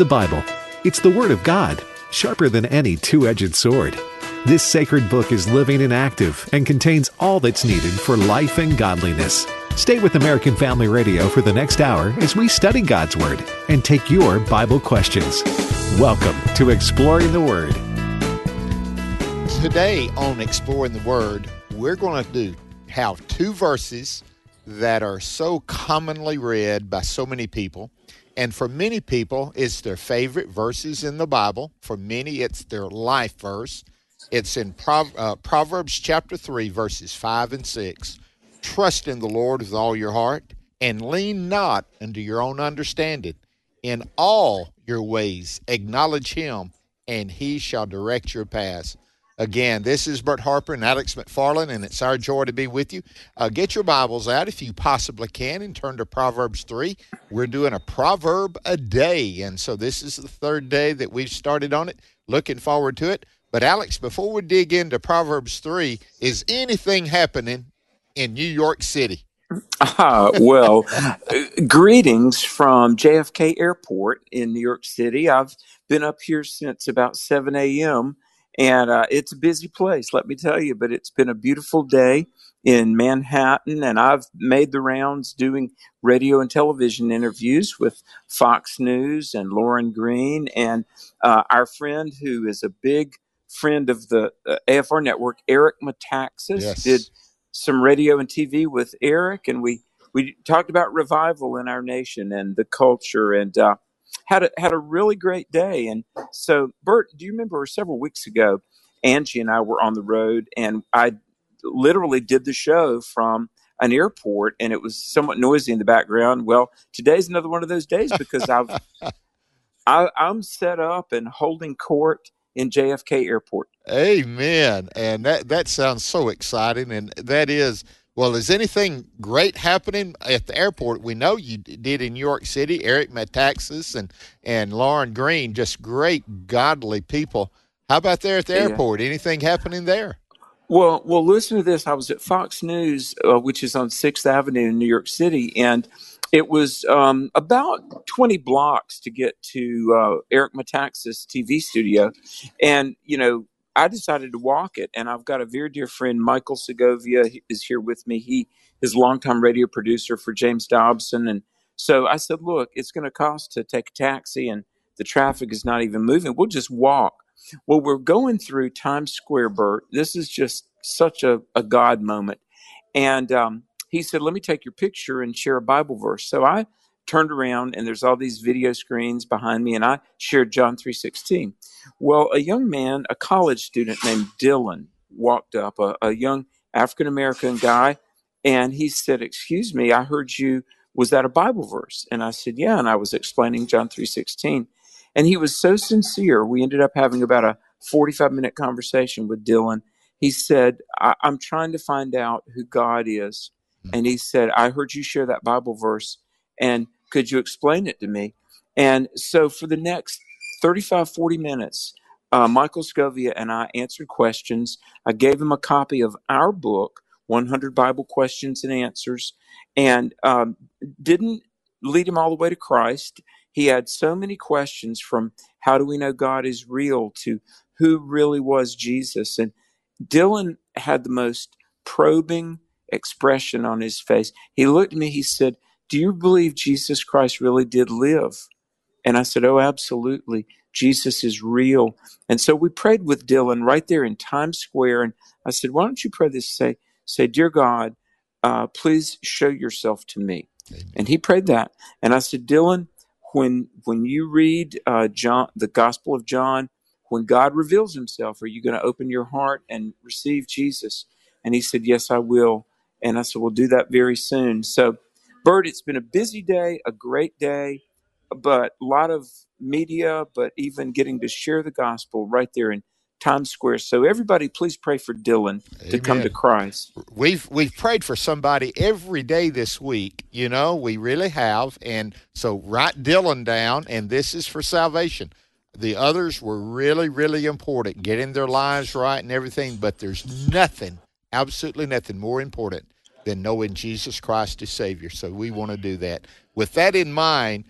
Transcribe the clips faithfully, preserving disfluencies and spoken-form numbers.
the Bible. It's the Word of God, sharper than any two-edged sword. This sacred book is living and active and contains all that's needed for life and godliness. Stay with American Family Radio for the next hour as we study God's Word and take your Bible questions. Welcome to Exploring the Word. Today on Exploring the Word, we're going to do have two verses that are so commonly read by so many people. And for many people, it's their favorite verses in the Bible. For many, it's their life verse. It's in Pro- uh, Proverbs chapter three, verses five and six. Trust in the Lord with all your heart, and lean not unto your own understanding. In all your ways acknowledge him, and he shall direct your paths. Again, this is Burt Harper and Alex McFarlane, and it's our joy to be with you. Uh, get your Bibles out if you possibly can and turn to Proverbs three. We're doing a proverb a day, and so this is the third day that we've started on it. Looking forward to it. But, Alex, before we dig into Proverbs three, is anything happening in New York City? Uh, well, greetings from J F K Airport in New York City. I've been up here since about seven a.m., And uh, it's a busy place, let me tell you, but it's been a beautiful day in Manhattan, and I've made the rounds doing radio and television interviews with Fox News and Lauren Green and uh, our friend who is a big friend of the uh, A F R network, Eric Metaxas, yes. Did some radio and T V with Eric, and we, we talked about revival in our nation and the culture, and uh, Had a, had a really great day. And so, Bert, do you remember several weeks ago, Angie and I were on the road, and I literally did the show from an airport, and it was somewhat noisy in the background. Well, today's another one of those days because I've, I, I'm set up and holding court in J F K Airport. Amen. And that, that sounds so exciting, and that is... Well, is anything great happening at the airport? We know you did in New York City, Eric Metaxas and, and Lauren Green, just great, godly people. How about there at the yeah. airport? Anything happening there? Well, well, listen to this. I was at Fox News, uh, which is on sixth avenue in New York City, and it was um, about twenty blocks to get to uh, Eric Metaxas' T V studio. And, you know, I decided to walk it, and I've got a very dear friend, Michael Segovia, he is here with me. He is a longtime radio producer for James Dobson, and so I said, look, it's going to cost to take a taxi, and the traffic is not even moving. We'll just walk. Well, we're going through Times Square, Bert. This is just such a, a God moment, and um, he said, let me take your picture and share a Bible verse. So I turned around, and there's all these video screens behind me, and I shared John three sixteen. Well, a young man, a college student named Dylan, walked up, a, a young African-American guy, and he said, excuse me, I heard you, was that a Bible verse? And I said, yeah, and I was explaining John three sixteen. And he was so sincere, we ended up having about a forty-five minute conversation with Dylan. He said, I- I'm trying to find out who God is. And he said, I heard you share that Bible verse, and could you explain it to me? And so for the next thirty-five, forty minutes, uh, Michael Segovia and I answered questions. I gave him a copy of our book, one hundred Bible Questions and Answers, and um, didn't lead him all the way to Christ. He had so many questions, from how do we know God is real to who really was Jesus. And Dylan had the most probing expression on his face. He looked at me, he said, do you believe Jesus Christ really did live? And I said, oh, absolutely. Jesus is real. And so we prayed with Dylan right there in Times Square. And I said, why don't you pray this? Say, say, dear God, uh, please show yourself to me. Amen. And he prayed that. And I said, Dylan, when when you read uh, John, the Gospel of John, when God reveals himself, are you going to open your heart and receive Jesus? And he said, yes, I will. And I said, we'll do that very soon. So, Bert, it's been a busy day, a great day, but a lot of media, but even getting to share the gospel right there in Times Square. So everybody, please pray for Dylan Amen. To come to Christ. We've we've prayed for somebody every day this week, you know, we really have. And so write Dylan down, and this is for salvation. The others were really, really important, getting their lives right and everything, but there's nothing, absolutely nothing more important than knowing Jesus Christ as Savior. So we want to do that. With that in mind,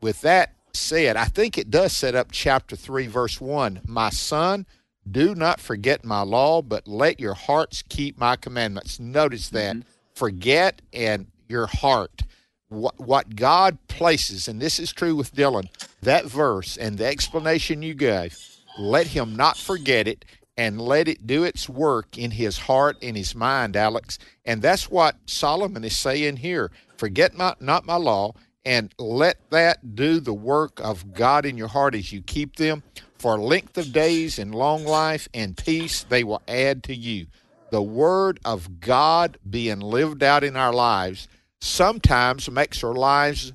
with that said. I think it does set up chapter three, verse one. My son, do not forget my law, but let your hearts keep my commandments. Notice that. Mm-hmm. Forget and your heart. What, what God places, and this is true with Dylan, that verse and the explanation you gave, let him not forget it and let it do its work in his heart, in his mind, Alex. And that's what Solomon is saying here. Forget my, not my law, and let that do the work of God in your heart as you keep them. For length of days and long life and peace they will add to you. The word of God being lived out in our lives sometimes makes our lives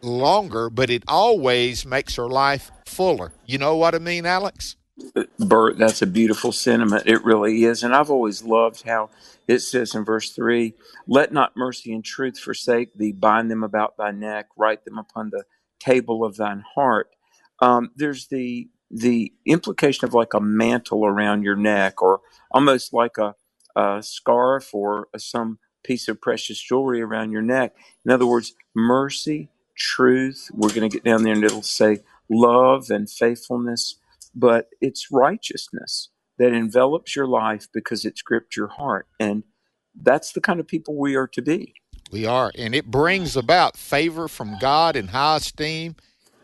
longer, but it always makes our life fuller. You know what I mean, Alex? Bert, that's a beautiful sentiment. It really is. And I've always loved how it says in verse three, let not mercy and truth forsake thee, bind them about thy neck, write them upon the table of thine heart. Um, there's the the implication of like a mantle around your neck, or almost like a, a scarf or some piece of precious jewelry around your neck. In other words, mercy, truth, we're going to get down there and it'll say love and faithfulness, but it's righteousness that envelops your life because it's gripped your heart. And that's the kind of people we are to be. We are. And it brings about favor from God and high esteem.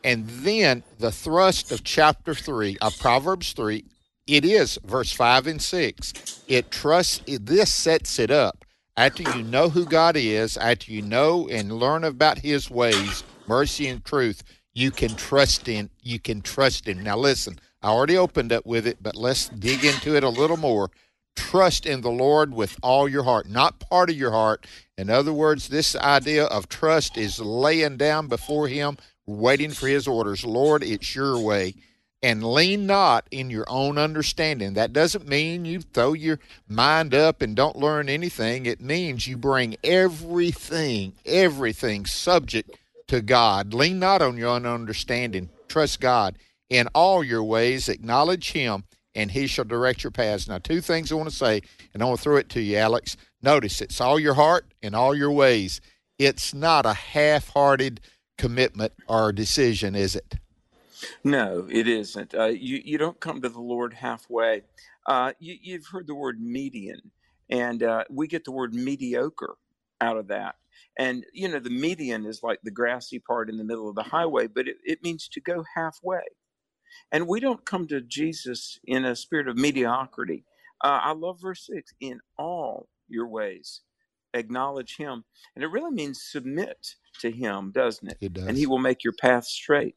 And then the thrust of chapter three, of Proverbs three, it is verse five and six. It trusts, this sets it up. After you know who God is, after you know and learn about his ways, mercy and truth, you can trust him. You can trust him. Now listen, I already opened up with it, but let's dig into it a little more. Trust in the Lord with all your heart, not part of your heart. In other words, this idea of trust is laying down before him, waiting for his orders. Lord, it's your way. And lean not in your own understanding. That doesn't mean you throw your mind up and don't learn anything. It means you bring everything, everything subject to God. Lean not on your own understanding. Trust God. In all your ways, acknowledge him, and he shall direct your paths. Now, two things I want to say, and I want to throw it to you, Alex. Notice it's all your heart and all your ways. It's not a half-hearted commitment or decision, is it? No, it isn't. Uh, you, you don't come to the Lord halfway. Uh, you, you've heard the word median, and uh, we get the word mediocre out of that. And, you know, the median is like the grassy part in the middle of the highway, but it, it means to go halfway. And we don't come to Jesus in a spirit of mediocrity. Uh, I love verse six, in all your ways, acknowledge him. And it really means submit to him, doesn't it? It does. And he will make your path straight.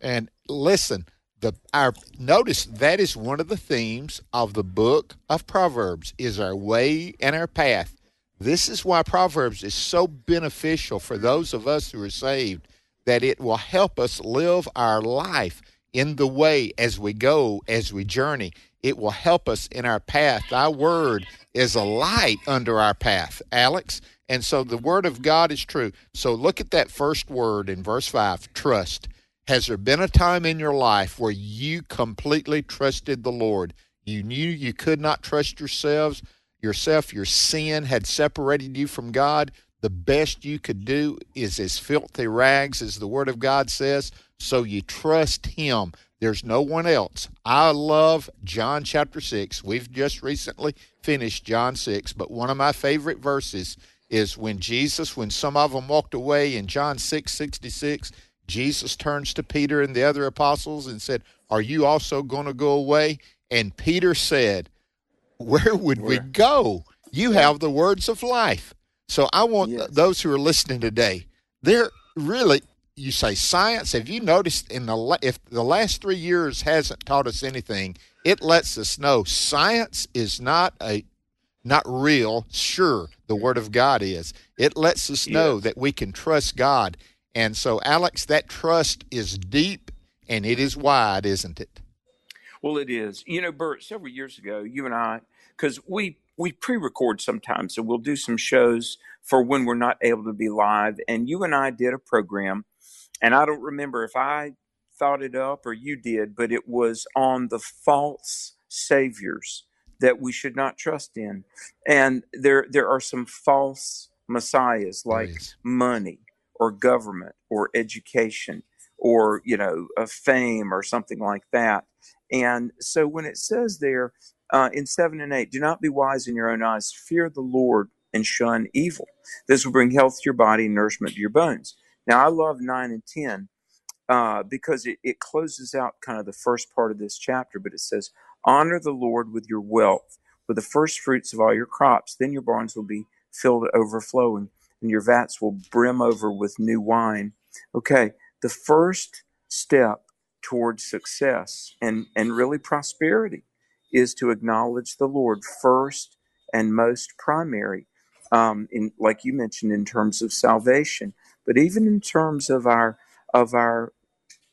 And listen, the our notice that is one of the themes of the book of Proverbs is our way and our path. This is why Proverbs is so beneficial for those of us who are saved, that it will help us live our life in the way as we go, as we journey. It will help us in our path. Thy word is a light under our path, Alex. And so the word of God is true. So look at that first word in verse five, trust. Has there been a time in your life where you completely trusted the Lord? You knew you could not trust yourselves, yourself. Your sin had separated you from God. The best you could do is as filthy rags, as the Word of God says. So you trust him. There's no one else. I love John chapter six. We've just recently finished John six, but one of my favorite verses is when Jesus, when some of them walked away in John six sixty-six, Jesus turns to Peter and the other apostles and said, are you also going to go away? And Peter said, where would where? we go? You have the words of life. So I want yes. those who are listening today, they're really, you say science, have you noticed in the if the last three years hasn't taught us anything, it lets us know science is not a not real, sure, the Word of God is. It lets us know yes. that we can trust God. And so, Alex, that trust is deep and it is wide, isn't it? Well, it is. You know, Bert, several years ago, you and I, because we, we pre-record sometimes, so we'll do some shows for when we're not able to be live. And you and I did a program, and I don't remember if I thought it up or you did, but it was on the false saviors that we should not trust in. And there, there are some false messiahs like money, or government, or education, or, you know, of fame or something like that. And so when it says there uh, in seven and eight, do not be wise in your own eyes, fear the Lord and shun evil. This will bring health to your body and nourishment to your bones. Now, I love nine and ten uh, because it, it closes out kind of the first part of this chapter, but it says, honor the Lord with your wealth, with the first fruits of all your crops. Then your barns will be filled to overflowing, and your vats will brim over with new wine. Okay, the first step towards success and, and really prosperity is to acknowledge the Lord first and most primary, um, in, like you mentioned, in terms of salvation, but even in terms of our of our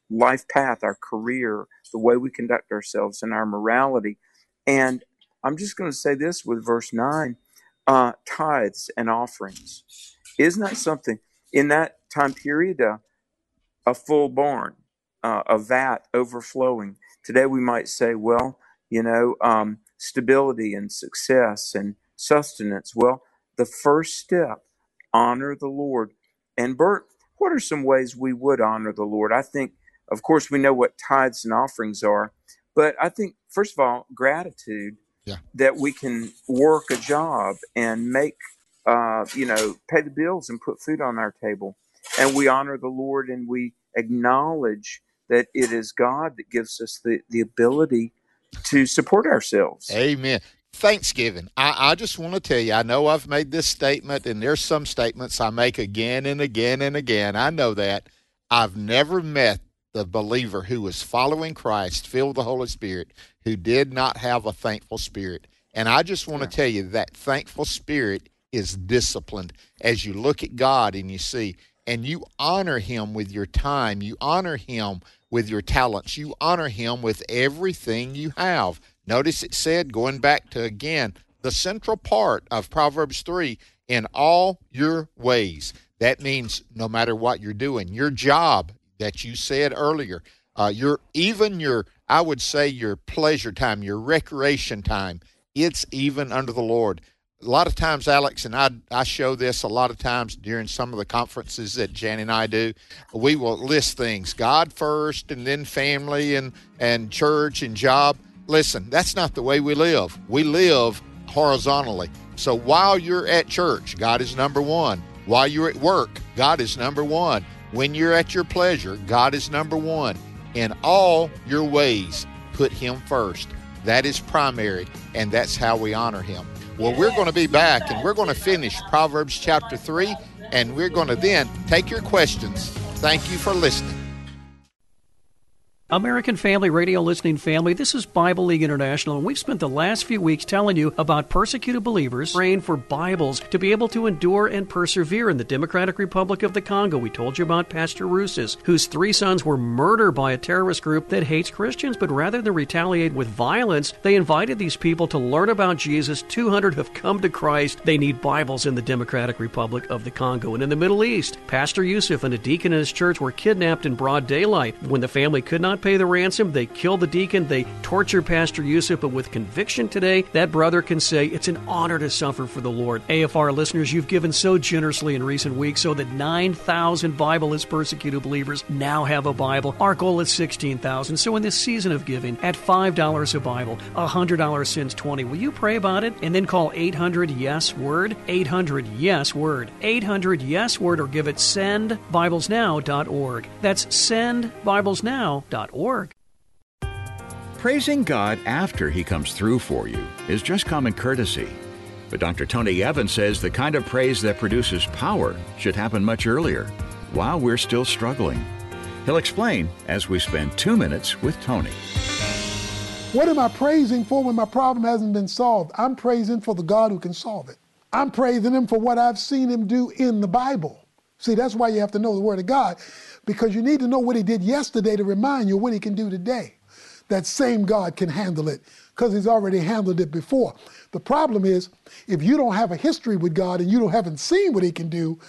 life path, our career, the way we conduct ourselves and our morality. And I'm just going to say this with verse nine, uh, tithes and offerings. Isn't that something? In that time period, uh, a full barn, uh, a vat overflowing. Today we might say, well, you know, um, stability and success and sustenance. Well, the first step, honor the Lord. And Bert, what are some ways we would honor the Lord? I think, of course, we know what tithes and offerings are, but I think, first of all, gratitude yeah. that we can work a job and make, uh, you know, pay the bills and put food on our table. And we honor the Lord and we acknowledge that it is God that gives us the, the ability to support ourselves. Amen. Thanksgiving. I, I just want to tell you, I know I've made this statement, and there's some statements I make again and again and again. I know that. I've never met the believer who was following Christ, filled with the Holy Spirit, who did not have a thankful spirit. And I just want yeah. to tell you that thankful spirit is disciplined. As you look at God and you see, and you honor him with your time, you honor him with your talents, you honor him with everything you have. Notice it said, going back to, again, the central part of Proverbs three, in all your ways. That means no matter what you're doing, your job that you said earlier, uh, your even your, I would say, your pleasure time, your recreation time, it's even under the Lord. A lot of times, Alex, and I I show this a lot of times during some of the conferences that Jan and I do, we will list things, God first and then family and, and church and job. Listen, that's not the way we live. We live horizontally. So while you're at church, God is number one. While you're at work, God is number one. When you're at your pleasure, God is number one. In all your ways, put him first. That is primary, and that's how we honor him. Well, we're going to be back, and we're going to finish Proverbs chapter three, and we're going to then take your questions. Thank you for listening. American Family Radio listening family, this is Bible League International, and we've spent the last few weeks telling you about persecuted believers praying for Bibles to be able to endure and persevere in the Democratic Republic of the Congo. We told you about Pastor Rusis, whose three sons were murdered by a terrorist group that hates Christians, but rather than retaliate with violence, they invited these people to learn about Jesus. two hundred have come to Christ. They need Bibles in the Democratic Republic of the Congo. And in the Middle East, Pastor Yusuf and a deacon in his church were kidnapped in broad daylight. When the family could not pay the ransom, they kill the deacon, they torture Pastor Yusuf, but with conviction today, that brother can say, it's an honor to suffer for the Lord. A F R listeners, you've given so generously in recent weeks so that nine thousand Bible-less persecuted believers now have a Bible. Our goal is sixteen thousand, so in this season of giving, at five dollars a Bible, one hundred dollars since twenty, will you pray about it? And then call eight hundred yes word, eight hundred yes word, eight hundred yes word, or give at send bibles now dot org. That's send bibles now dot org. Org. Praising God after he comes through for you is just common courtesy. But Doctor Tony Evans says the kind of praise that produces power should happen much earlier, while we're still struggling. He'll explain as we spend two minutes with Tony. What am I praising for when my problem hasn't been solved? I'm praising for the God who can solve it. I'm praising him for what I've seen him do in the Bible. See, that's why you have to know the Word of God, because you need to know what he did yesterday to remind you what he can do today. That same God can handle it because he's already handled it before. The problem is, if you don't have a history with God and you don't haven't seen what he can do,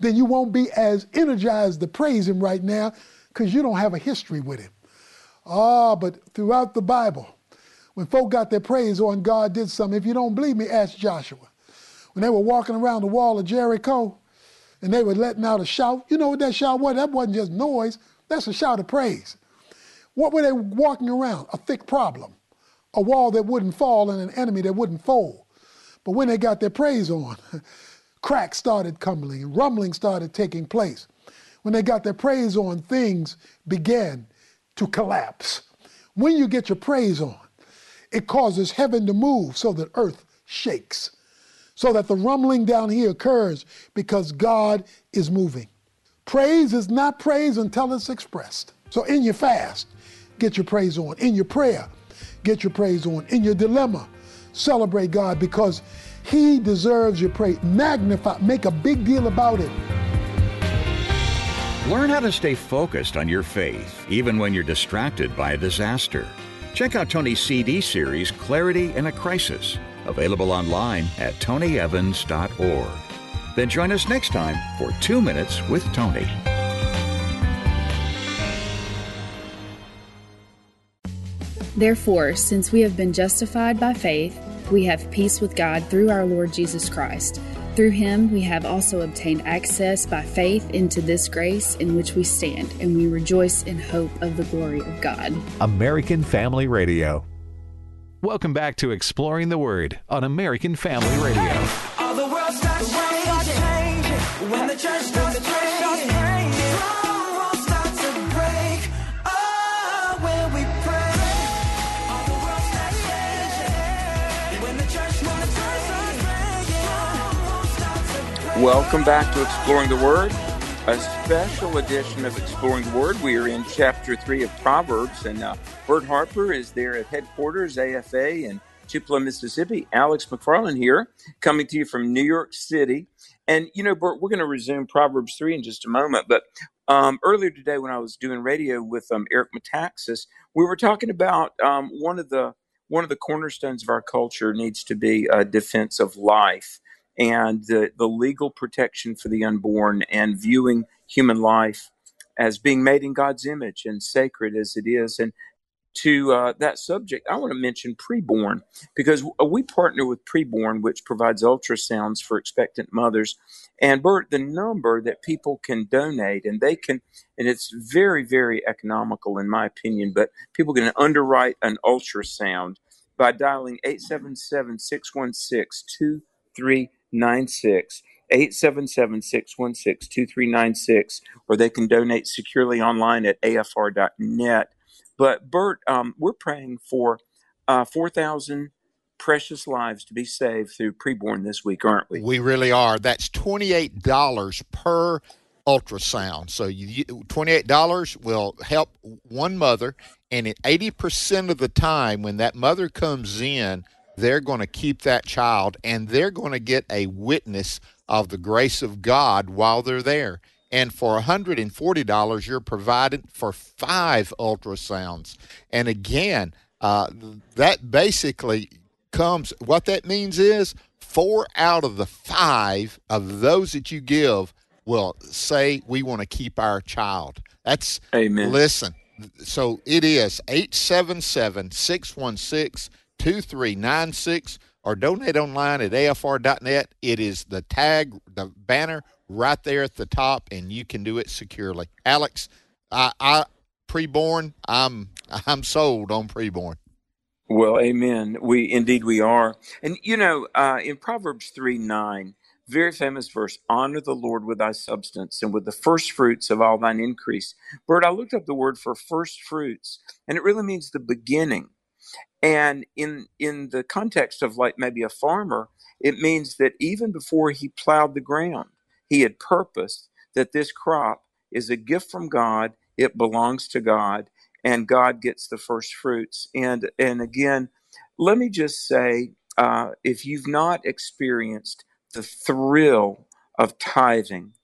then you won't be as energized to praise him right now because you don't have a history with him. Ah, but throughout the Bible, when folk got their praise on, God did something. If you don't believe me, ask Joshua. When they were walking around the wall of Jericho, and they were letting out a shout. You know what that shout was? That wasn't just noise. That's a shout of praise. What were they walking around? A thick problem, a wall that wouldn't fall and an enemy that wouldn't fold. But when they got their praise on, cracks started coming and rumbling started taking place. When they got their praise on, things began to collapse. When you get your praise on, it causes heaven to move so that earth shakes, so that the rumbling down here occurs because God is moving. Praise is not praise until it's expressed. So in your fast, get your praise on. In your prayer, get your praise on. In your dilemma, celebrate God because He deserves your praise. Magnify, make a big deal about it. Learn how to stay focused on your faith, even when you're distracted by a disaster. Check out Tony's C D series, Clarity in a Crisis, available online at Tony Evans dot org. Then join us next time for Two Minutes with Tony. Therefore, since we have been justified by faith, we have peace with God through our Lord Jesus Christ. Through Him, we have also obtained access by faith into this grace in which we stand, and we rejoice in hope of the glory of God. American Family Radio. Welcome back to Exploring the Word on American Family Radio. Hey! All the world starts the world changing, changing when the church starts praying. Welcome back to Exploring the Word, a special edition of Exploring the Word. We are in Chapter three of Proverbs, and uh, Burt Harper is there at headquarters, A F A, in Tupelo, Mississippi. Alex McFarlane here, coming to you from New York City. And, you know, Burt, we're going to resume Proverbs three in just a moment, but um, earlier today when I was doing radio with um, Eric Metaxas, we were talking about um, one of the one of the cornerstones of our culture needs to be a defense of life, and the, the legal protection for the unborn, and viewing human life as being made in God's image and sacred as it is. And to uh, that subject, I want to mention Preborn, because we partner with Preborn, which provides ultrasounds for expectant mothers. And Bert, the number that people can donate, and they can, and it's very, very economical in my opinion, but people can underwrite an ultrasound by dialing eight seven seven, six one six, two three nine six, eight seven seven, six one six, two three nine six, or they can donate securely online at A F R dot net. But Bert, um, we're praying for uh, four thousand precious lives to be saved through Preborn this week, aren't we? We really are. That's twenty-eight dollars per ultrasound. So you, twenty-eight dollars will help one mother, and in eighty percent of the time when that mother comes in, they're going to keep that child, and they're going to get a witness of the grace of God while they're there. And for one hundred forty dollars, you're provided for five ultrasounds. And again, uh, that basically comes, what that means is four out of the five of those that you give will say, we want to keep our child. That's, amen. Listen, so it is eight seven seven, six one six, two three nine six, or donate online at A F R dot net. It is the tag, the banner right there at the top, and you can do it securely. Alex, I, I Preborn, I'm I'm sold on Preborn. Well, amen. We indeed we are. And you know, uh, in Proverbs three nine, very famous verse: "Honor the Lord with thy substance, and with the first fruits of all thine increase." Bert, I looked up the word for first fruits, and it really means the beginning. And in in the context of like maybe a farmer, it means that even before he plowed the ground, he had purposed that this crop is a gift from God, it belongs to God, and God gets the first fruits. And and again, let me just say, uh, if you've not experienced the thrill of tithing,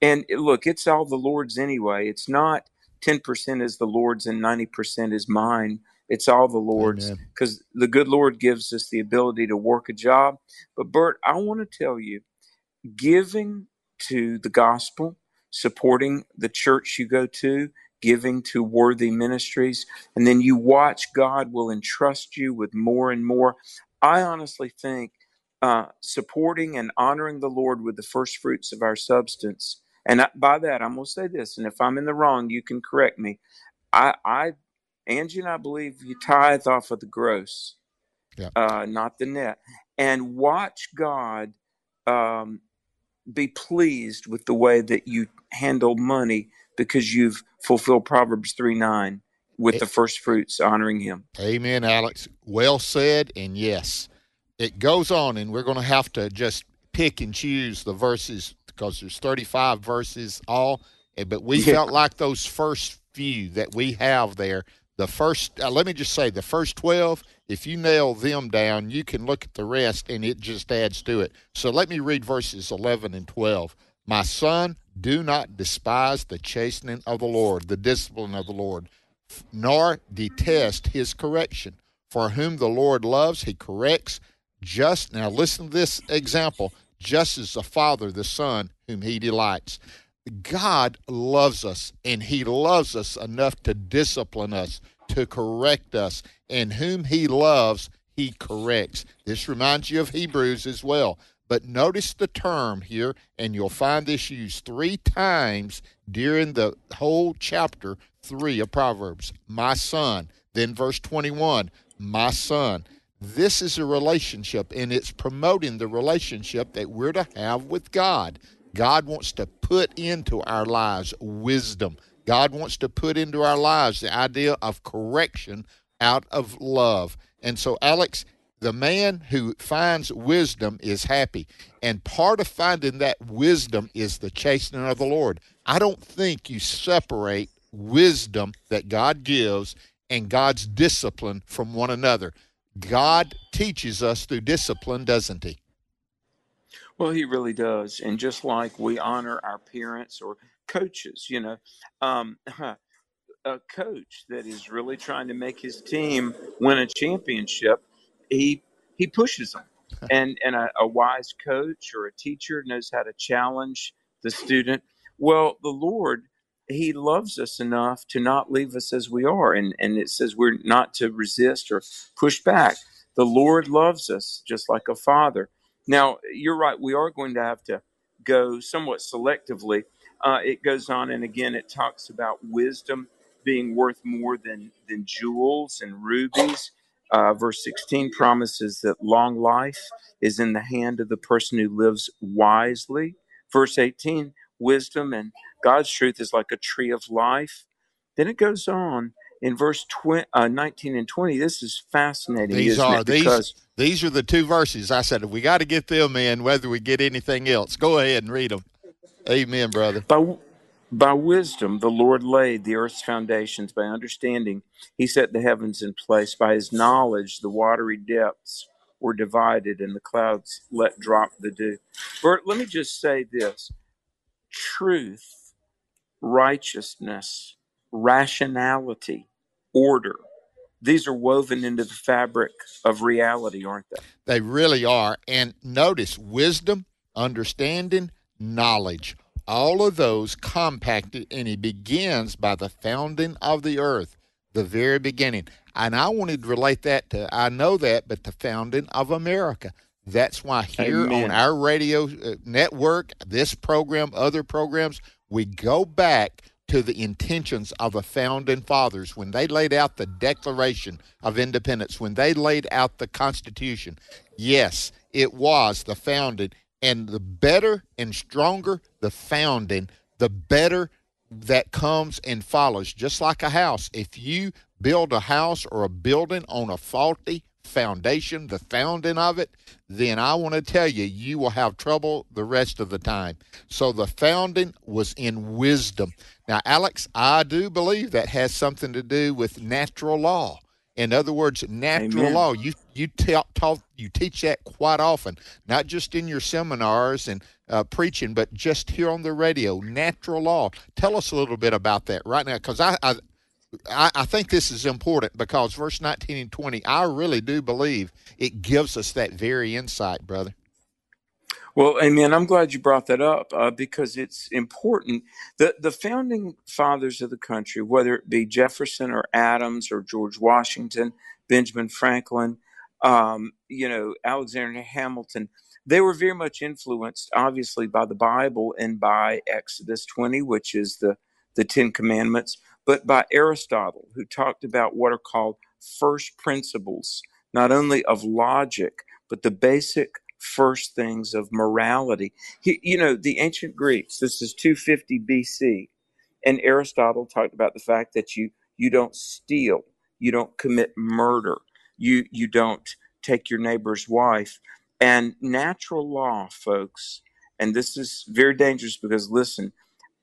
and look, it's all the Lord's anyway. It's not ten percent is the Lord's and ninety percent is mine. It's all the Lord's, because the good Lord gives us the ability to work a job. But Bert, I want to tell you, giving to the gospel, supporting the church you go to, giving to worthy ministries, and then you watch God will entrust you with more and more. I honestly think uh, supporting and honoring the Lord with the first fruits of our substance And by that, I'm going to say this, and if I'm in the wrong, you can correct me. I, I Angie and I believe you tithe off of the gross, yeah. uh, not the net. And watch God um, be pleased with the way that you handle money because you've fulfilled Proverbs three nine with it, the first fruits honoring him. Amen, Alex. Well said, and yes. It goes on, and we're going to have to just pick and choose the verses because there's thirty-five verses all, but we yeah. felt like those first few that we have there, the first, uh, let me just say, the first twelve, if you nail them down, you can look at the rest, and it just adds to it. So let me read verses eleven and twelve. My son, do not despise the chastening of the Lord, the discipline of the Lord, nor detest his correction. For whom the Lord loves, he corrects. Just now, listen to this example. Just as the Father, the Son, whom he delights. God loves us, and he loves us enough to discipline us, to correct us, and whom he loves, he corrects. This reminds you of Hebrews as well. But notice the term here, and you'll find this used three times during the whole chapter three of Proverbs. My son. Then verse twenty-one, my son. This is a relationship, and it's promoting the relationship that we're to have with God. God wants to put into our lives wisdom. God wants to put into our lives the idea of correction out of love. And so, Alex, the man who finds wisdom is happy. And part of finding that wisdom is the chastening of the Lord. I don't think you separate wisdom that God gives and God's discipline from one another. God teaches us through discipline, doesn't he? Well, he really does. And just like we honor our parents or coaches, you know, um, a coach that is really trying to make his team win a championship, he he pushes them. and and a, a wise coach or a teacher knows how to challenge the student. Well, the Lord, he loves us enough to not leave us as we are. And, and it says we're not to resist or push back. The Lord loves us just like a father. Now, you're right. We are going to have to go somewhat selectively. Uh, it goes on, and again, it talks about wisdom being worth more than, than jewels and rubies. Uh, verse sixteen promises that long life is in the hand of the person who lives wisely. Verse eighteen, wisdom and God's truth is like a tree of life. Then it goes on in verse twenty, uh, nineteen and twenty. This is fascinating. These are these, these are the two verses I said we got to get them in, whether we get anything else. Go ahead and read them. Amen, brother. By, by wisdom the Lord laid the earth's foundations. By understanding he set the heavens in place. By his knowledge the watery depths were divided and the clouds let drop the dew. Bert, let me just say this. Truth, righteousness, rationality, order. These are woven into the fabric of reality, aren't they? They really are. And notice wisdom, understanding, knowledge. All of those compacted, and he begins by the founding of the earth, the very beginning. And I wanted to relate that to, I know that, but the founding of America. That's why here Amen. On our radio network, this program, other programs, we go back to the intentions of the founding fathers when they laid out the Declaration of Independence, when they laid out the Constitution. Yes, it was the founding, and the better and stronger the founding, the better that comes and follows. Just like a house, if you build a house or a building on a faulty foundation, the founding of it, then I want to tell you, you will have trouble the rest of the time. So the founding was in wisdom. Now, Alex, I do believe that has something to do with natural law. In other words, natural Amen. Law, you you, ta- ta- you teach that quite often, not just in your seminars and uh, preaching, but just here on the radio, natural law. Tell us a little bit about that right now, because I, I I, I think this is important because verse nineteen and twenty, I really do believe it gives us that very insight, brother. Well, amen. I'm glad you brought that up uh, because it's important. The, the founding fathers of the country, whether it be Jefferson or Adams or George Washington, Benjamin Franklin, um, you know, Alexander Hamilton, they were very much influenced, obviously, by the Bible and by Exodus twenty, which is the, the Ten Commandments, but by Aristotle, who talked about what are called first principles, not only of logic, but the basic first things of morality. He, you know, the ancient Greeks, this is two fifty B C, and Aristotle talked about the fact that you you don't steal, you don't commit murder, you you don't take your neighbor's wife. And natural law, folks, and this is very dangerous because, listen,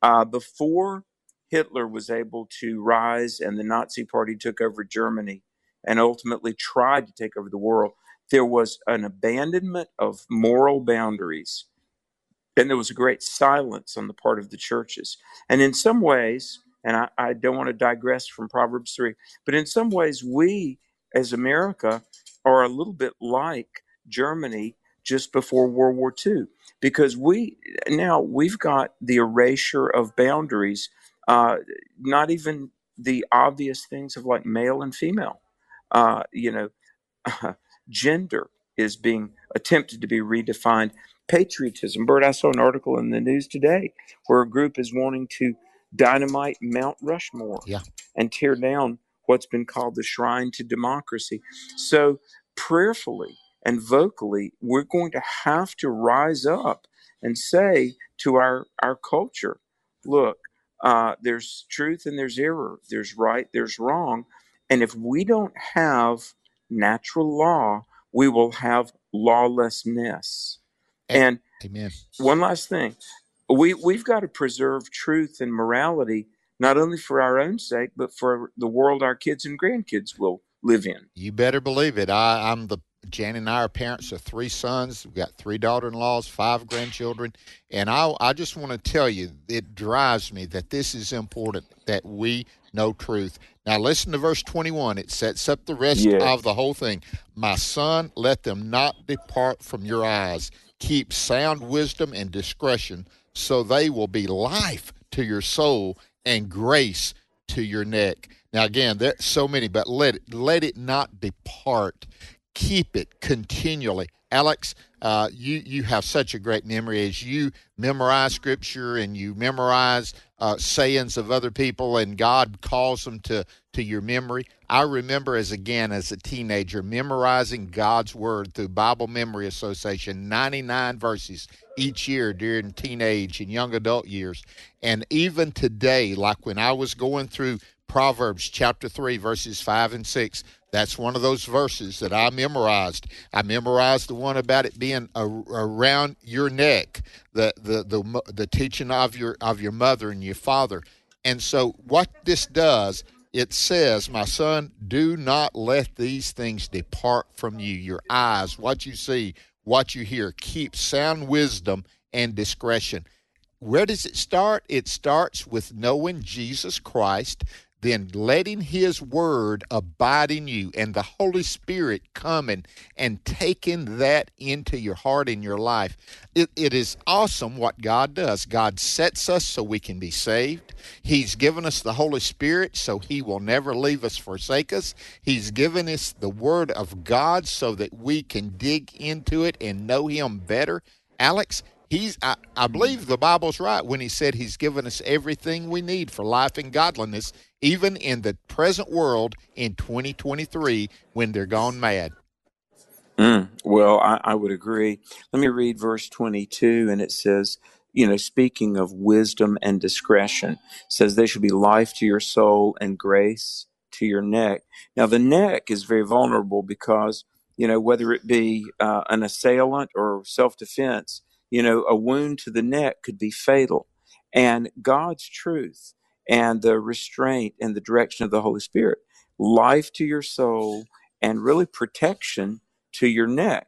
uh, before Hitler was able to rise and the Nazi Party took over Germany and ultimately tried to take over the world, there was an abandonment of moral boundaries. And there was a great silence on the part of the churches. And in some ways, and I, I don't want to digress from Proverbs three, but in some ways, we as America are a little bit like Germany just before World War Two, because we now we've got the erasure of boundaries, uh, not even the obvious things of like male and female, uh, you know, uh, gender is being attempted to be redefined. Patriotism. Bert, I saw an article in the news today where a group is wanting to dynamite Mount Rushmore yeah. and tear down what's been called the shrine to democracy. So prayerfully and vocally, we're going to have to rise up and say to our, our culture, look, uh, there's truth and there's error. There's right, there's wrong. And if we don't have natural law, we will have lawlessness. And Amen. One last thing, we, we've got to preserve truth and morality, not only for our own sake, but for the world our kids and grandkids will live in. You better believe it. I, I'm the Jan and I are parents of three sons. We've got three daughter-in-laws, five grandchildren. And I, I just want to tell you, it drives me that this is important, that we know truth. Now, listen to verse twenty-one. It sets up the rest yes. of the whole thing. My son, let them not depart from your eyes. Keep sound wisdom and discretion, so they will be life to your soul and grace to your neck. Now, again, there's so many, but let it, let it not depart. Keep it continually. Alex, uh, you, you have such a great memory as you memorize Scripture and you memorize uh, sayings of other people, and God calls them to, to your memory. I remember as, again, as a teenager, memorizing God's Word through Bible Memory Association, ninety-nine verses each year during teenage and young adult years. And even today, like when I was going through Proverbs chapter three, verses five and six, that's one of those verses that I memorized. I memorized the one about it being a, around your neck, the, the the the teaching of your of your mother and your father. And so what this does, it says, my son, do not let these things depart from you. Your eyes, what you see, what you hear, keep sound wisdom and discretion. Where does it start? It starts with knowing Jesus Christ, then letting his word abide in you and the Holy Spirit coming and taking that into your heart and your life. It, it is awesome what God does. God sets us so we can be saved. He's given us the Holy Spirit so he will never leave us, forsake us. He's given us the word of God so that we can dig into it and know him better. Alex, He's, I, I believe the Bible's right when he said he's given us everything we need for life and godliness, even in the present world in twenty twenty-three when they're gone mad. Mm, well, I, I would agree. Let me read verse twenty-two, and it says, you know, speaking of wisdom and discretion, it says they should be life to your soul and grace to your neck. Now, the neck is very vulnerable because, you know, whether it be uh, an assailant or self-defense, you know, a wound to the neck could be fatal. And God's truth and the restraint and the direction of the Holy Spirit, life to your soul and really protection to your neck.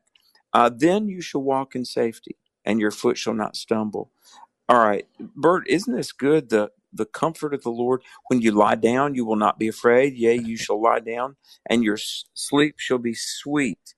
Uh, then you shall walk in safety and your foot shall not stumble. All right, Bert, isn't this good? The the comfort of the Lord, when you lie down, you will not be afraid. Yea, you shall lie down and your sleep shall be sweet.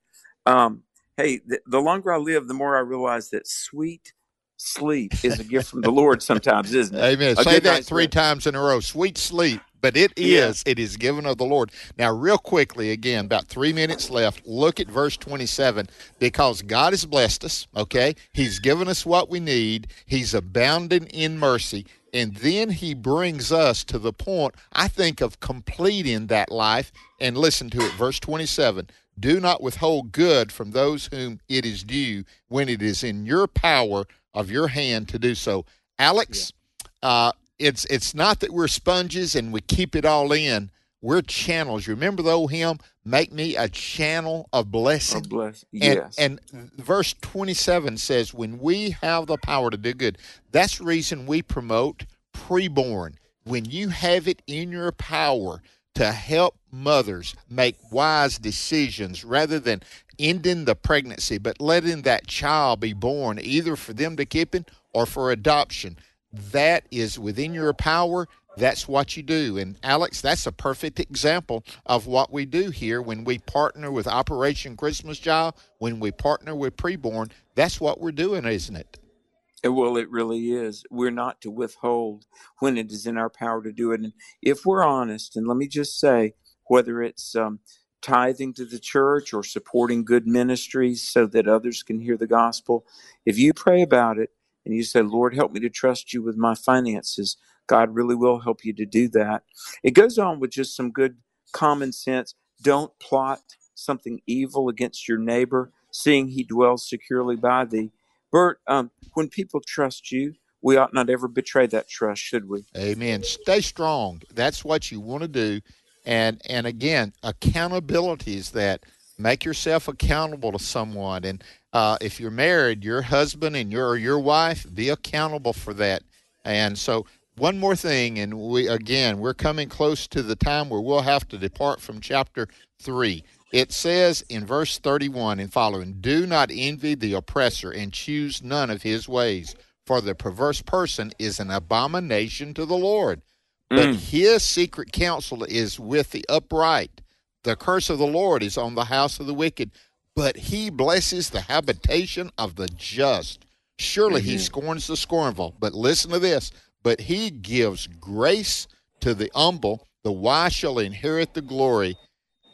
Um Hey, the, the longer I live, the more I realize that sweet sleep is a gift from the Lord sometimes, isn't it? Amen. A Say that three sleep. times in a row. Sweet sleep. But it is, yeah. it is given of the Lord. Now, real quickly, again, about three minutes left, look at verse twenty-seven, because God has blessed us, okay? He's given us what we need. He's abounding in mercy. And then he brings us to the point, I think, of completing that life. And listen to it, verse twenty-seven, do not withhold good from those whom it is due when it is in your power of your hand to do so. Alex, yeah. uh, It's it's not that we're sponges and we keep it all in. We're channels. You remember the old hymn, make me a channel of blessing. Of bless. Yes. And, and verse twenty-seven says, when we have the power to do good, that's the reason we promote Preborn. When you have it in your power to help mothers make wise decisions rather than ending the pregnancy, but letting that child be born either for them to keep it or for adoption. That is within your power. That's what you do. And, Alex, that's a perfect example of what we do here when we partner with Operation Christmas Child, when we partner with Preborn. That's what we're doing, isn't it? Well, it really is. We're not to withhold when it is in our power to do it. And if we're honest, and let me just say, whether it's um, tithing to the church or supporting good ministries so that others can hear the gospel, if you pray about it, and you say, Lord, help me to trust you with my finances, God really will help you to do that. It goes on with just some good common sense. Don't plot something evil against your neighbor, seeing he dwells securely by thee. Bert, um, when people trust you, we ought not ever betray that trust, should we? Amen. Stay strong. That's what you want to do. And, and again, accountability is that. Make yourself accountable to someone. And uh, if you're married, your husband and your, or your wife, be accountable for that. And so one more thing, and we again, we're coming close to the time where we'll have to depart from chapter three. It says in verse thirty-one and following, do not envy the oppressor and choose none of his ways, for the perverse person is an abomination to the Lord. But mm. his secret counsel is with the upright. The curse of the Lord is on the house of the wicked, but he blesses the habitation of the just. Surely mm-hmm. he scorns the scornful. But listen to this. But he gives grace to the humble. The wise shall inherit the glory,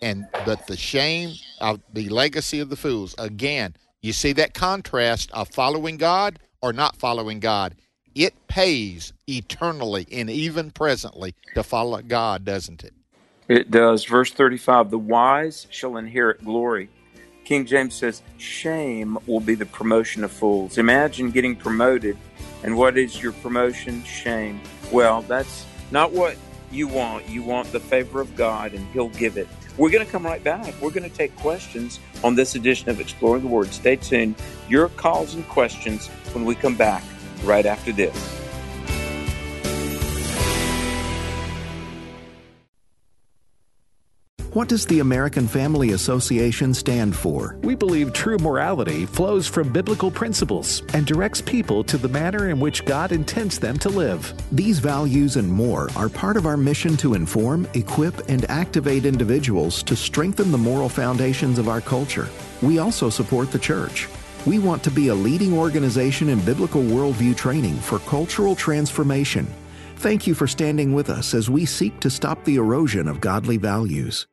and but the shame of the legacy of the fools. Again, you see that contrast of following God or not following God. It pays eternally and even presently to follow God, doesn't it? It does. Verse thirty-five, the wise shall inherit glory. King James says, shame will be the promotion of fools. Imagine getting promoted, and what is your promotion? Shame. Well, that's not what you want. You want the favor of God, and he'll give it. We're going to come right back. We're going to take questions on this edition of Exploring the Word. Stay tuned. Your calls and questions when we come back right after this. What does the American Family Association stand for? We believe true morality flows from biblical principles and directs people to the manner in which God intends them to live. These values and more are part of our mission to inform, equip, and activate individuals to strengthen the moral foundations of our culture. We also support the church. We want to be a leading organization in biblical worldview training for cultural transformation. Thank you for standing with us as we seek to stop the erosion of godly values.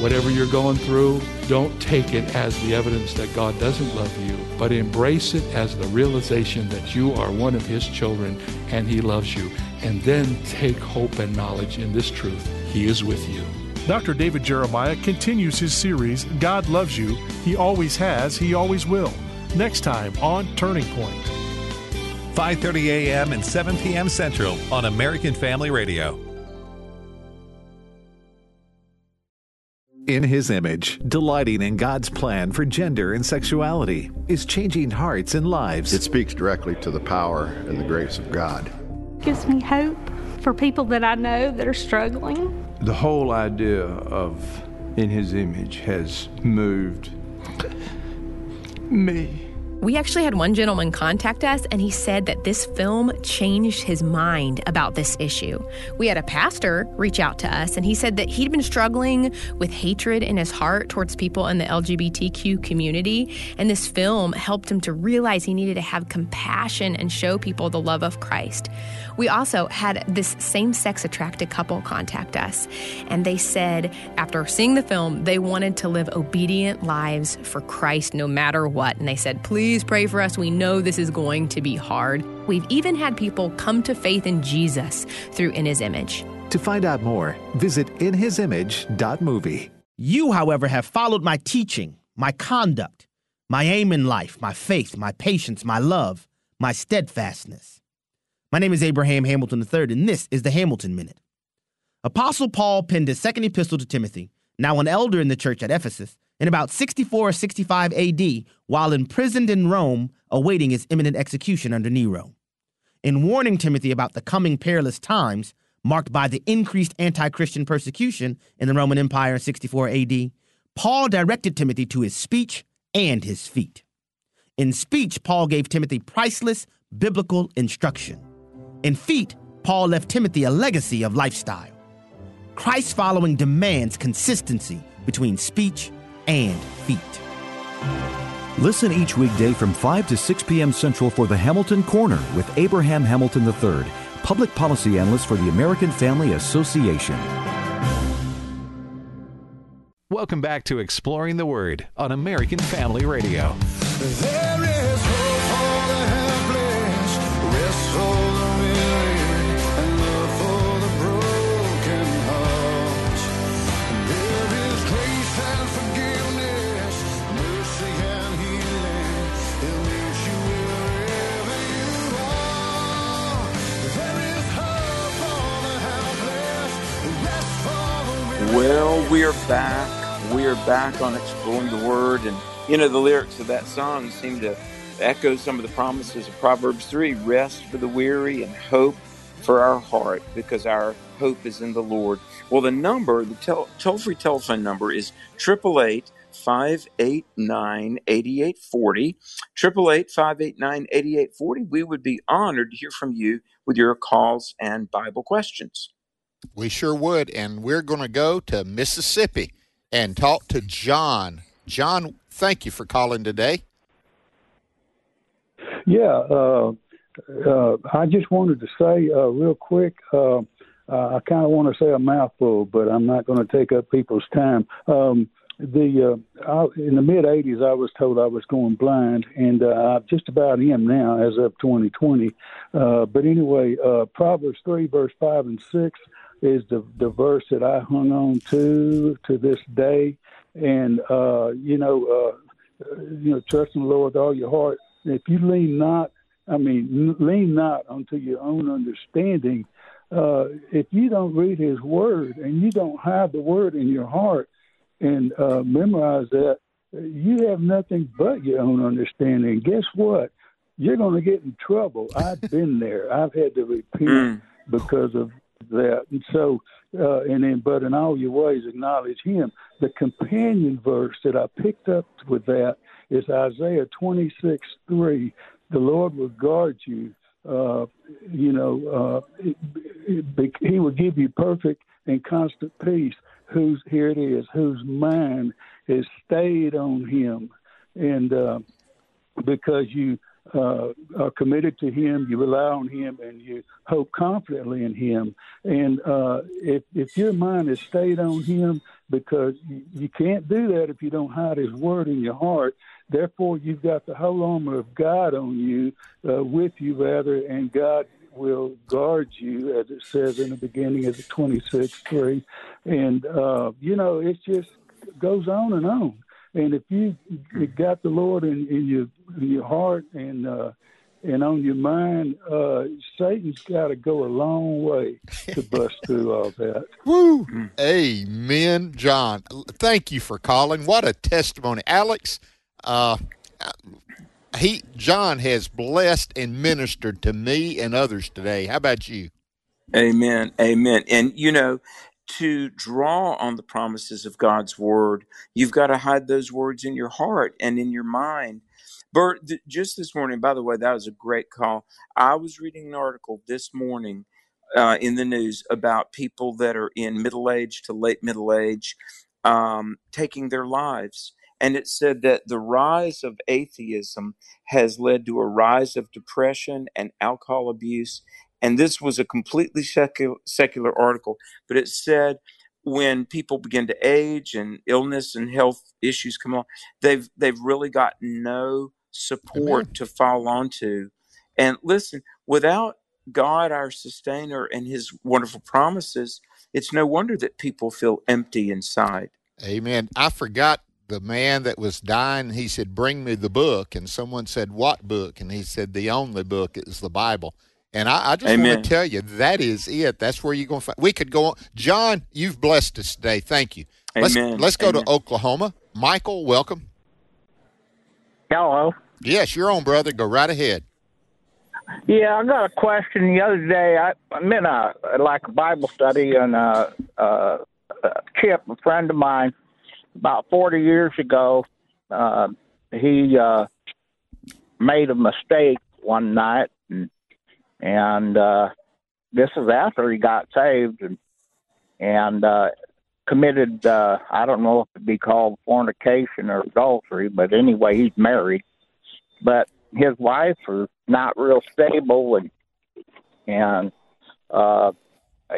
Whatever you're going through, don't take it as the evidence that God doesn't love you, but embrace it as the realization that you are one of his children and he loves you. And then take hope and knowledge in this truth. He is with you. Doctor David Jeremiah continues his series, God Loves You. He always has, he always will. Next time on Turning Point. five thirty a.m. and seven p.m. Central on American Family Radio. In His Image, delighting in God's plan for gender and sexuality, is changing hearts and lives. It speaks directly to the power and the grace of God. Gives me hope for people that I know that are struggling. The whole idea of In His Image has moved me. We actually had one gentleman contact us, and he said that this film changed his mind about this issue. We had a pastor reach out to us, and he said that he'd been struggling with hatred in his heart towards people in the L G B T Q community, and this film helped him to realize he needed to have compassion and show people the love of Christ. We also had this same-sex attracted couple contact us, and they said after seeing the film, they wanted to live obedient lives for Christ no matter what, and they said, please, Please pray for us. We know this is going to be hard. We've even had people come to faith in Jesus through In His Image. To find out more, visit in his image dot movie. You, however, have followed my teaching, my conduct, my aim in life, my faith, my patience, my love, my steadfastness. My name is Abraham Hamilton the third, and this is the Hamilton Minute. Apostle Paul penned his second epistle to Timothy, now an elder in the church at Ephesus, in about sixty-four or sixty-five A D, while imprisoned in Rome, awaiting his imminent execution under Nero. In warning Timothy about the coming perilous times, marked by the increased anti-Christian persecution in the Roman Empire in sixty-four A D, Paul directed Timothy to his speech and his feet. In speech, Paul gave Timothy priceless biblical instruction. In feet, Paul left Timothy a legacy of lifestyle. Christ following demands consistency between speech and feet. Listen each weekday from five to six p.m. Central for the Hamilton Corner with Abraham Hamilton the third, public policy analyst for the American Family Association. Welcome back to Exploring the Word on American Family Radio. There is hope for the helpless, rest for the weary, and love for the broken hearts. There is grace and forgiveness. Well, we're back. We're back on Exploring the Word. And, you know, the lyrics of that song seem to echo some of the promises of Proverbs three, rest for the weary and hope for our heart, because our hope is in the Lord. Well, the number, the tel- toll-free telephone number is eight eight eight, five eight nine, eight eight four zero, eight eight eight, five eight nine, eight eight four zero. We would be honored to hear from you with your calls and Bible questions. We sure would, and we're going to go to Mississippi and talk to John. John, thank you for calling today. Yeah, uh, uh, I just wanted to say uh, real quick, uh, I kind of want to say a mouthful, but I'm not going to take up people's time. Um, the uh, I, in the mid-eighties, I was told I was going blind, and uh, I just about am now as of twenty twenty. Uh, but anyway, uh, Proverbs three, verse five and six, is the, the verse that I hung on to to this day. And, uh, you know, uh, you know, trust in the Lord with all your heart. If you lean not, I mean, lean not unto your own understanding. Uh, if you don't read his word and you don't hide the word in your heart and uh, memorize that, you have nothing but your own understanding. Guess what? You're going to get in trouble. I've been there. I've had to repent because of that. And so, uh, and then, but in all your ways, acknowledge him. The companion verse that I picked up with that is Isaiah twenty-six three. The Lord will guard you. Uh, you know, uh, it, it, he will give you perfect and constant peace. Who's, here it is, whose mind is stayed on him. And uh, because you Uh, are committed to him, you rely on him, and you hope confidently in him. And uh, if, if your mind is stayed on him, because you, you can't do that if you don't hide his word in your heart, therefore you've got the whole armor of God on you, uh, with you rather, and God will guard you, as it says in the beginning of the twenty-six three. And, uh, you know, it just goes on and on. And if you got the Lord in, in your in your heart and uh, and on your mind, uh, Satan's got to go a long way to bust through all that. Woo! Mm. Amen, John. Thank you for calling. What a testimony, Alex. Uh, he John has blessed and ministered to me and others today. How about you? Amen. Amen. And you know, to draw on the promises of God's word, you've got to hide those words in your heart and in your mind. Bert, th- just this morning, by the way, that was a great call. I was reading an article this morning uh, in the news about people that are in middle age to late middle age um, taking their lives. And it said that the rise of atheism has led to a rise of depression and alcohol abuse. And this was a completely secular, secular article, but it said when people begin to age and illness and health issues come on, they've they've really got no support Amen. To fall onto. And listen, without God, our sustainer, and his wonderful promises, it's no wonder that people feel empty inside. Amen. I forgot the man that was dying. He said, "Bring me the book." And someone said, "What book?" And he said, "The only book is the Bible." And I, I just Amen. Want to tell you, that is it. That's where you're going to find. We could go on. John, you've blessed us today. Thank you. Let's, Amen. Let's go Amen. To Oklahoma. Michael, welcome. Hello. Yes, you're on, brother. Go right ahead. Yeah, I got a question. The other day, I, I'm in a, like a Bible study, and a, a, a Chip, a friend of mine, about forty years ago, uh, he uh, made a mistake one night. And And uh, this is after he got saved and and uh, committed, uh, I don't know if it'd be called fornication or adultery, but anyway, he's married. But his wife is not real stable, and and uh,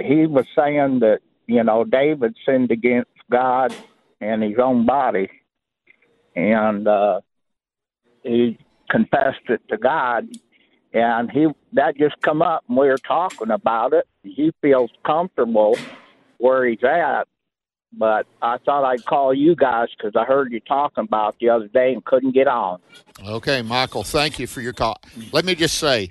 he was saying that, you know, David sinned against God and his own body, and uh, he confessed it to God. And he that just come up, and we were talking about it. He feels comfortable where he's at, but I thought I'd call you guys because I heard you talking about it the other day and couldn't get on. Okay, Michael, thank you for your call. Let me just say,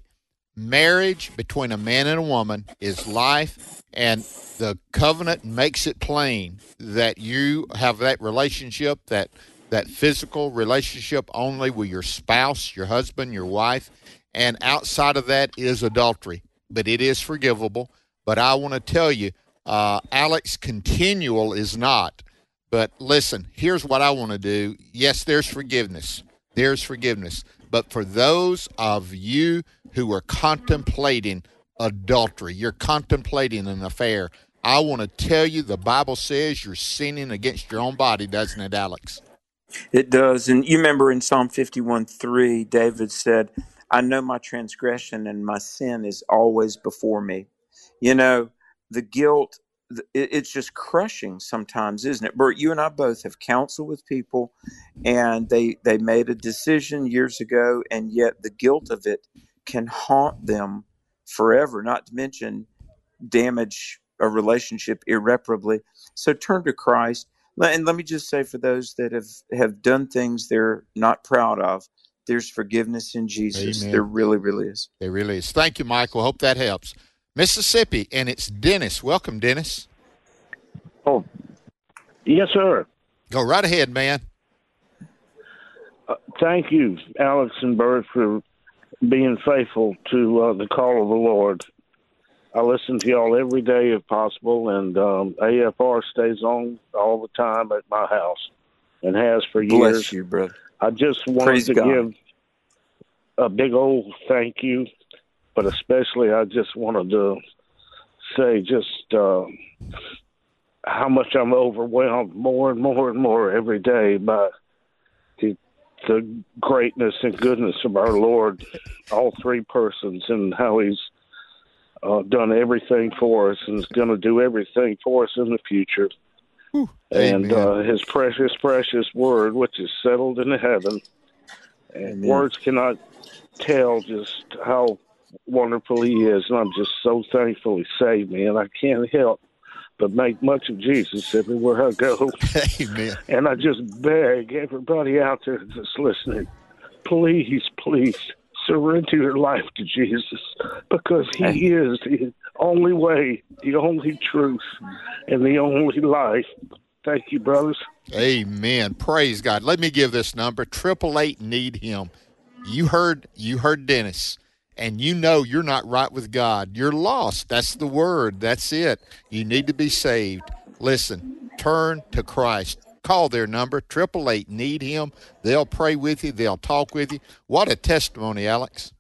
marriage between a man and a woman is life, and the covenant makes it plain that you have that relationship, that that physical relationship only with your spouse, your husband, your wife. And outside of that is adultery, but it is forgivable. But I want to tell you, uh, Alex, continual is not. But listen, here's what I want to do. Yes, there's forgiveness. There's forgiveness. But for those of you who are contemplating adultery, you're contemplating an affair, I want to tell you the Bible says you're sinning against your own body, doesn't it, Alex? It does. And you remember in Psalm fifty-one three, David said, "I know my transgression and my sin is always before me." You know, the guilt, it's just crushing sometimes, isn't it? Bert, you and I both have counseled with people, and they, they made a decision years ago, and yet the guilt of it can haunt them forever, not to mention damage a relationship irreparably. So turn to Christ. And let me just say, for those that have, have done things they're not proud of, there's forgiveness in Jesus. Amen. There really, really is. There really is. Thank you, Michael. Hope that helps. Mississippi, and it's Dennis. Welcome, Dennis. Oh, yes, sir. Go right ahead, man. Uh, thank you, Alex and Bert, for being faithful to uh, the call of the Lord. I listen to y'all every day if possible, and um, A F R stays on all the time at my house and has for years. Bless you, brother. I just wanted Praise to God. Give a big old thank you, but especially I just wanted to say just uh, how much I'm overwhelmed more and more and more every day by the, the greatness and goodness of our Lord, all three persons, and how he's uh, done everything for us and is going to do everything for us in the future. Ooh, and uh, his precious, precious word, which is settled in heaven. And amen. Words cannot tell just how wonderful he is. And I'm just so thankful he saved me. And I can't help but make much of Jesus everywhere I go. Amen. And I just beg everybody out there that's listening, please, please surrender your life to Jesus, because he is the only way, the only truth, and the only life. Thank you, brothers. Amen. Praise God. Let me give this number, triple eight Need Him. You heard, you heard Dennis, and you know you're not right with God. You're lost. That's the word. That's it. You need to be saved. Listen, turn to Christ. call their number, triple eight need him. They'll pray with you. They'll talk with you. What a testimony, Alex.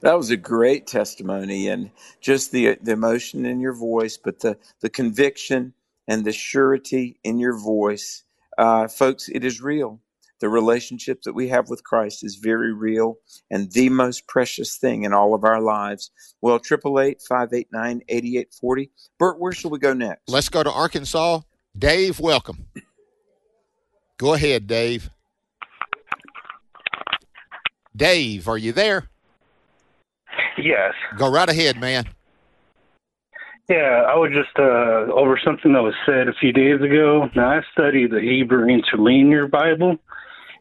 That was a great testimony, and just the the emotion in your voice, but the, the conviction and the surety in your voice. Uh, folks, it is real. The relationship that we have with Christ is very real and the most precious thing in all of our lives. Well, triple eight, five eight nine, eighty-eight forty. Burt, where shall we go next? Let's go to Arkansas. Dave, welcome. Go ahead, Dave. Dave, are you there? Yes. Go right ahead, man. Yeah, I was just uh, over something that was said a few days ago. Now, I study the Hebrew Interlinear Bible,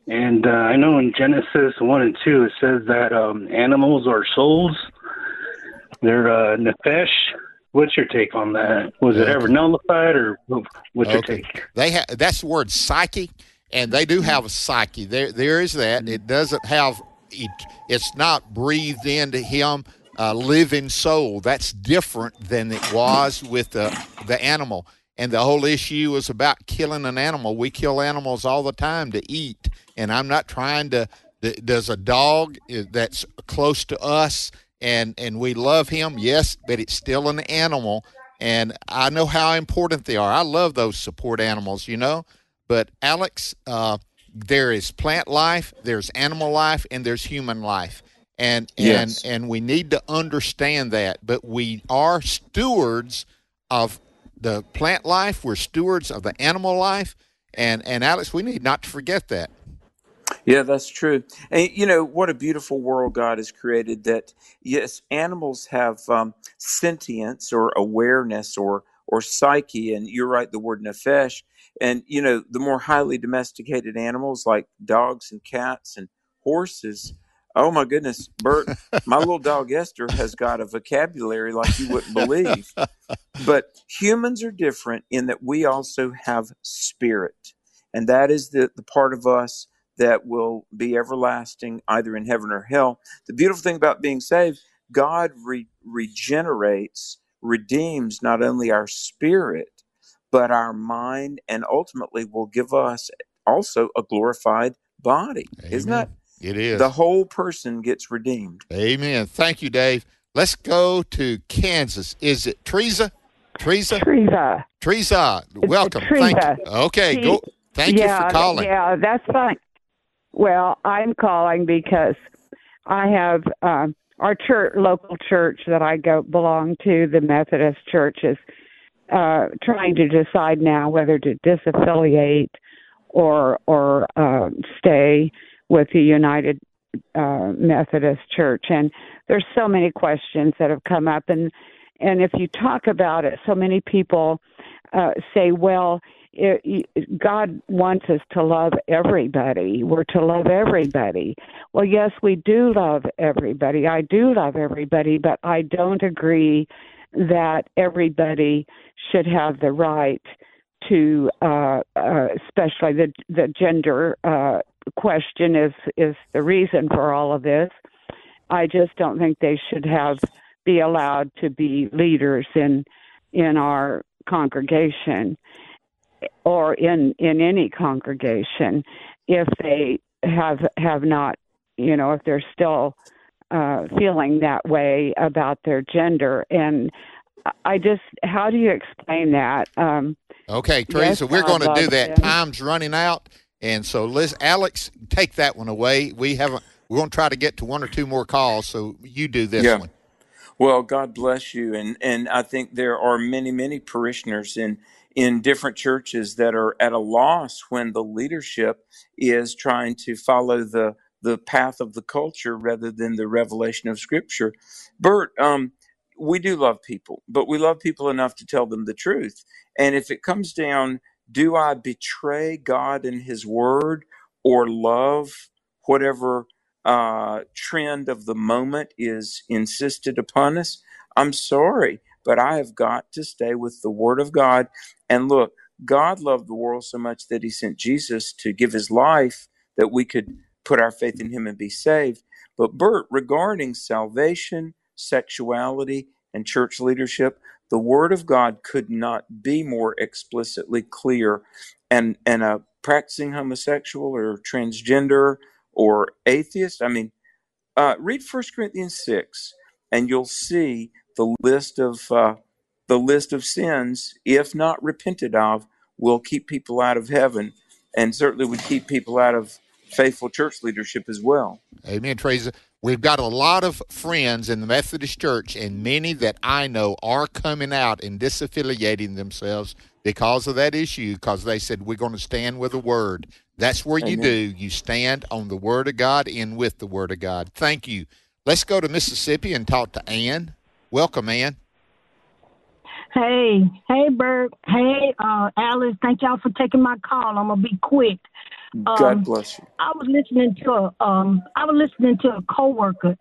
and uh, I know in Genesis one and two it says that um, animals are souls. They're uh, nefesh. What's your take on that? Was it ever nullified, or what's your okay. take? They ha- that's the word psyche, and they do have a psyche. There, there is that. It doesn't have... It's not breathed into him a uh, living soul. That's different than it was with the, the animal. And the whole issue is about killing an animal. We kill animals all the time to eat. And I'm not trying to, does a dog that's close to us and, and we love him? Yes, but it's still an animal. And I know how important they are. I love those support animals, you know. But Alex, uh, there is plant life, there's animal life, and there's human life. And yes. and and we need to understand that. But we are stewards of the plant life. We're stewards of the animal life. And, and Alex, we need not to forget that. Yeah, that's true. And, you know, what a beautiful world God has created that, yes, animals have um, sentience or awareness or or psyche, and you're right, the word nefesh. And, you know, the more highly domesticated animals like dogs and cats and horses, oh, my goodness, Bert, my little dog Esther has got a vocabulary like you wouldn't believe. But humans are different in that we also have spirit. And that is the, the part of us that will be everlasting, either in heaven or hell. The beautiful thing about being saved, God re- regenerates, redeems not only our spirit, but our mind, and ultimately will give us also a glorified body. Amen. Isn't that? It is. The whole person gets redeemed. Amen. Thank you, Dave. Let's go to Kansas. Is it Teresa? Teresa? Teresa. Teresa. Welcome. Teresa. Thank you. Okay. She, go. Thank yeah, you for calling. Yeah, that's fine. Well, I'm calling because I have um, our church, local church that I go belong to, the Methodist churches, Uh, trying to decide now whether to disaffiliate or or uh, stay with the United uh, Methodist Church. And there's so many questions that have come up. And, and if you talk about it, so many people uh, say, well, it, it, God wants us to love everybody. We're to love everybody. Well, yes, we do love everybody. I do love everybody, but I don't agree that everybody should have the right to, uh, uh, especially the the gender uh, question is is the reason for all of this. I just don't think they should have be allowed to be leaders in in our congregation or in, in any congregation if they have have not, you know, if they're still Uh, feeling that way about their gender. And I just, how do you explain that? Um, okay, Teresa, yes, we're going to do that. Him. Time's running out. And so, Liz, Alex, take that one away. We haven't, we're going to try to get to one or two more calls. So you do this yeah. one. Well, God bless you. And, and I think there are many, many parishioners in, in different churches that are at a loss when the leadership is trying to follow the the path of the culture rather than the revelation of Scripture. Bert, um, we do love people, but we love people enough to tell them the truth. And if it comes down, do I betray God and His Word or love whatever uh, trend of the moment is insisted upon us? I'm sorry, but I have got to stay with the Word of God. And look, God loved the world so much that He sent Jesus to give His life that we could put our faith in Him and be saved. But Bert, regarding salvation, sexuality, and church leadership, the Word of God could not be more explicitly clear. And, and a practicing homosexual or transgender or atheist. I mean, uh, read First Corinthians six, and you'll see the list of uh, the list of sins, if not repented of, will keep people out of heaven, and certainly would keep people out of faithful church leadership as well. Amen, Teresa. We've got a lot of friends in the Methodist Church, and many that I know are coming out and disaffiliating themselves because of that issue, because they said, we're going to stand with the Word. That's where Amen. You do. You stand on the Word of God and with the Word of God. Thank you. Let's go to Mississippi and talk to Ann. Welcome, Ann. Hey. Hey, Bert. Hey, uh, Alice. Thank y'all for taking my call. I'm going to be quick. Um, God bless you. I was listening to a, um, I was listening to a coworker,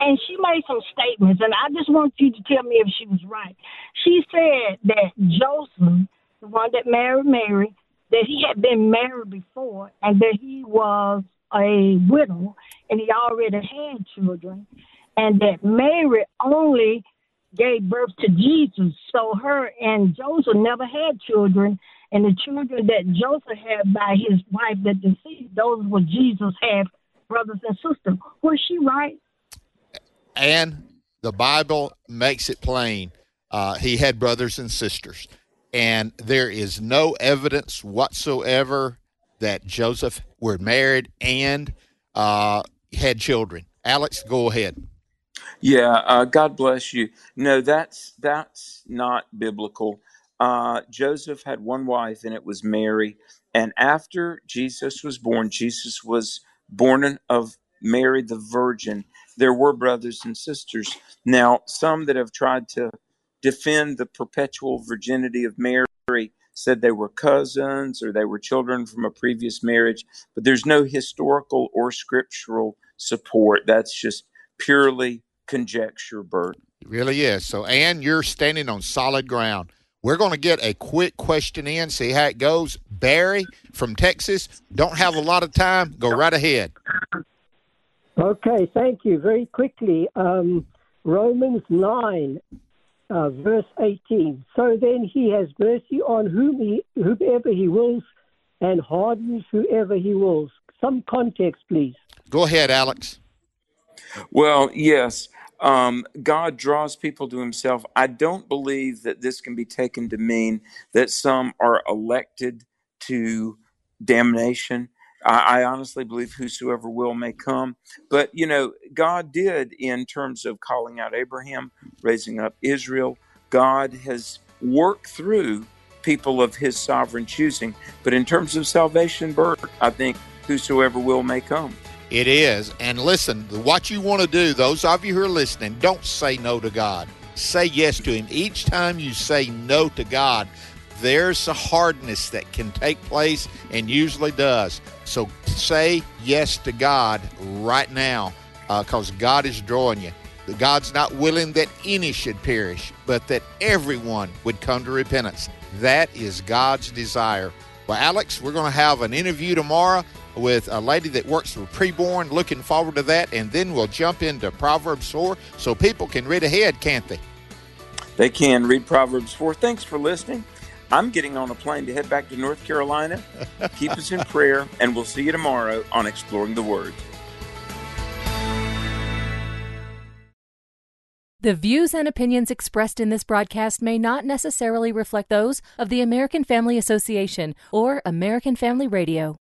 and she made some statements, and I just want you to tell me if she was right. She said that Joseph, the one that married Mary, that he had been married before, and that he was a widow, and he already had children, and that Mary only gave birth to Jesus, so her and Joseph never had children. And the children that Joseph had by his wife that deceased, those were Jesus' half brothers and sisters. Was she right? And the Bible makes it plain. Uh, he had brothers and sisters. And there is no evidence whatsoever that Joseph were married and uh, had children. Alex, go ahead. Yeah, uh, God bless you. No, that's that's not biblical. Uh, Joseph had one wife, and it was Mary. And after Jesus was born, Jesus was born of Mary the Virgin. There were brothers and sisters. Now, some that have tried to defend the perpetual virginity of Mary said they were cousins or they were children from a previous marriage, but there's no historical or scriptural support. That's just purely conjecture, Bert. It really is. So, Ann, you're standing on solid ground. We're going to get a quick question in, see how it goes. Barry from Texas, don't have a lot of time. Go right ahead. Okay, thank you. Very quickly, um, Romans nine, uh, verse eighteen. So then he has mercy on whom he, whomever he wills and hardens whoever he wills. Some context, please. Go ahead, Alex. Well, yes. Um, God draws people to himself. I don't believe that this can be taken to mean that some are elected to damnation. I, I honestly believe whosoever will may come. But, you know, God did in terms of calling out Abraham, raising up Israel. God has worked through people of his sovereign choosing. But in terms of salvation, Bert, I think whosoever will may come. It is. And listen, what you want to do, those of you who are listening, don't say no to God. Say yes to him. Each time you say no to God, there's a hardness that can take place and usually does. So say yes to God right now because uh, God is drawing you. God's not willing that any should perish, but that everyone would come to repentance. That is God's desire. Well, Alex, we're going to have an interview tomorrow with a lady that works for Preborn. Looking forward to that. And then we'll jump into Proverbs four so people can read ahead, can't they? They can read Proverbs four. Thanks for listening. I'm getting on a plane to head back to North Carolina. Keep us in prayer, and we'll see you tomorrow on Exploring the Word. The views and opinions expressed in this broadcast may not necessarily reflect those of the American Family Association or American Family Radio.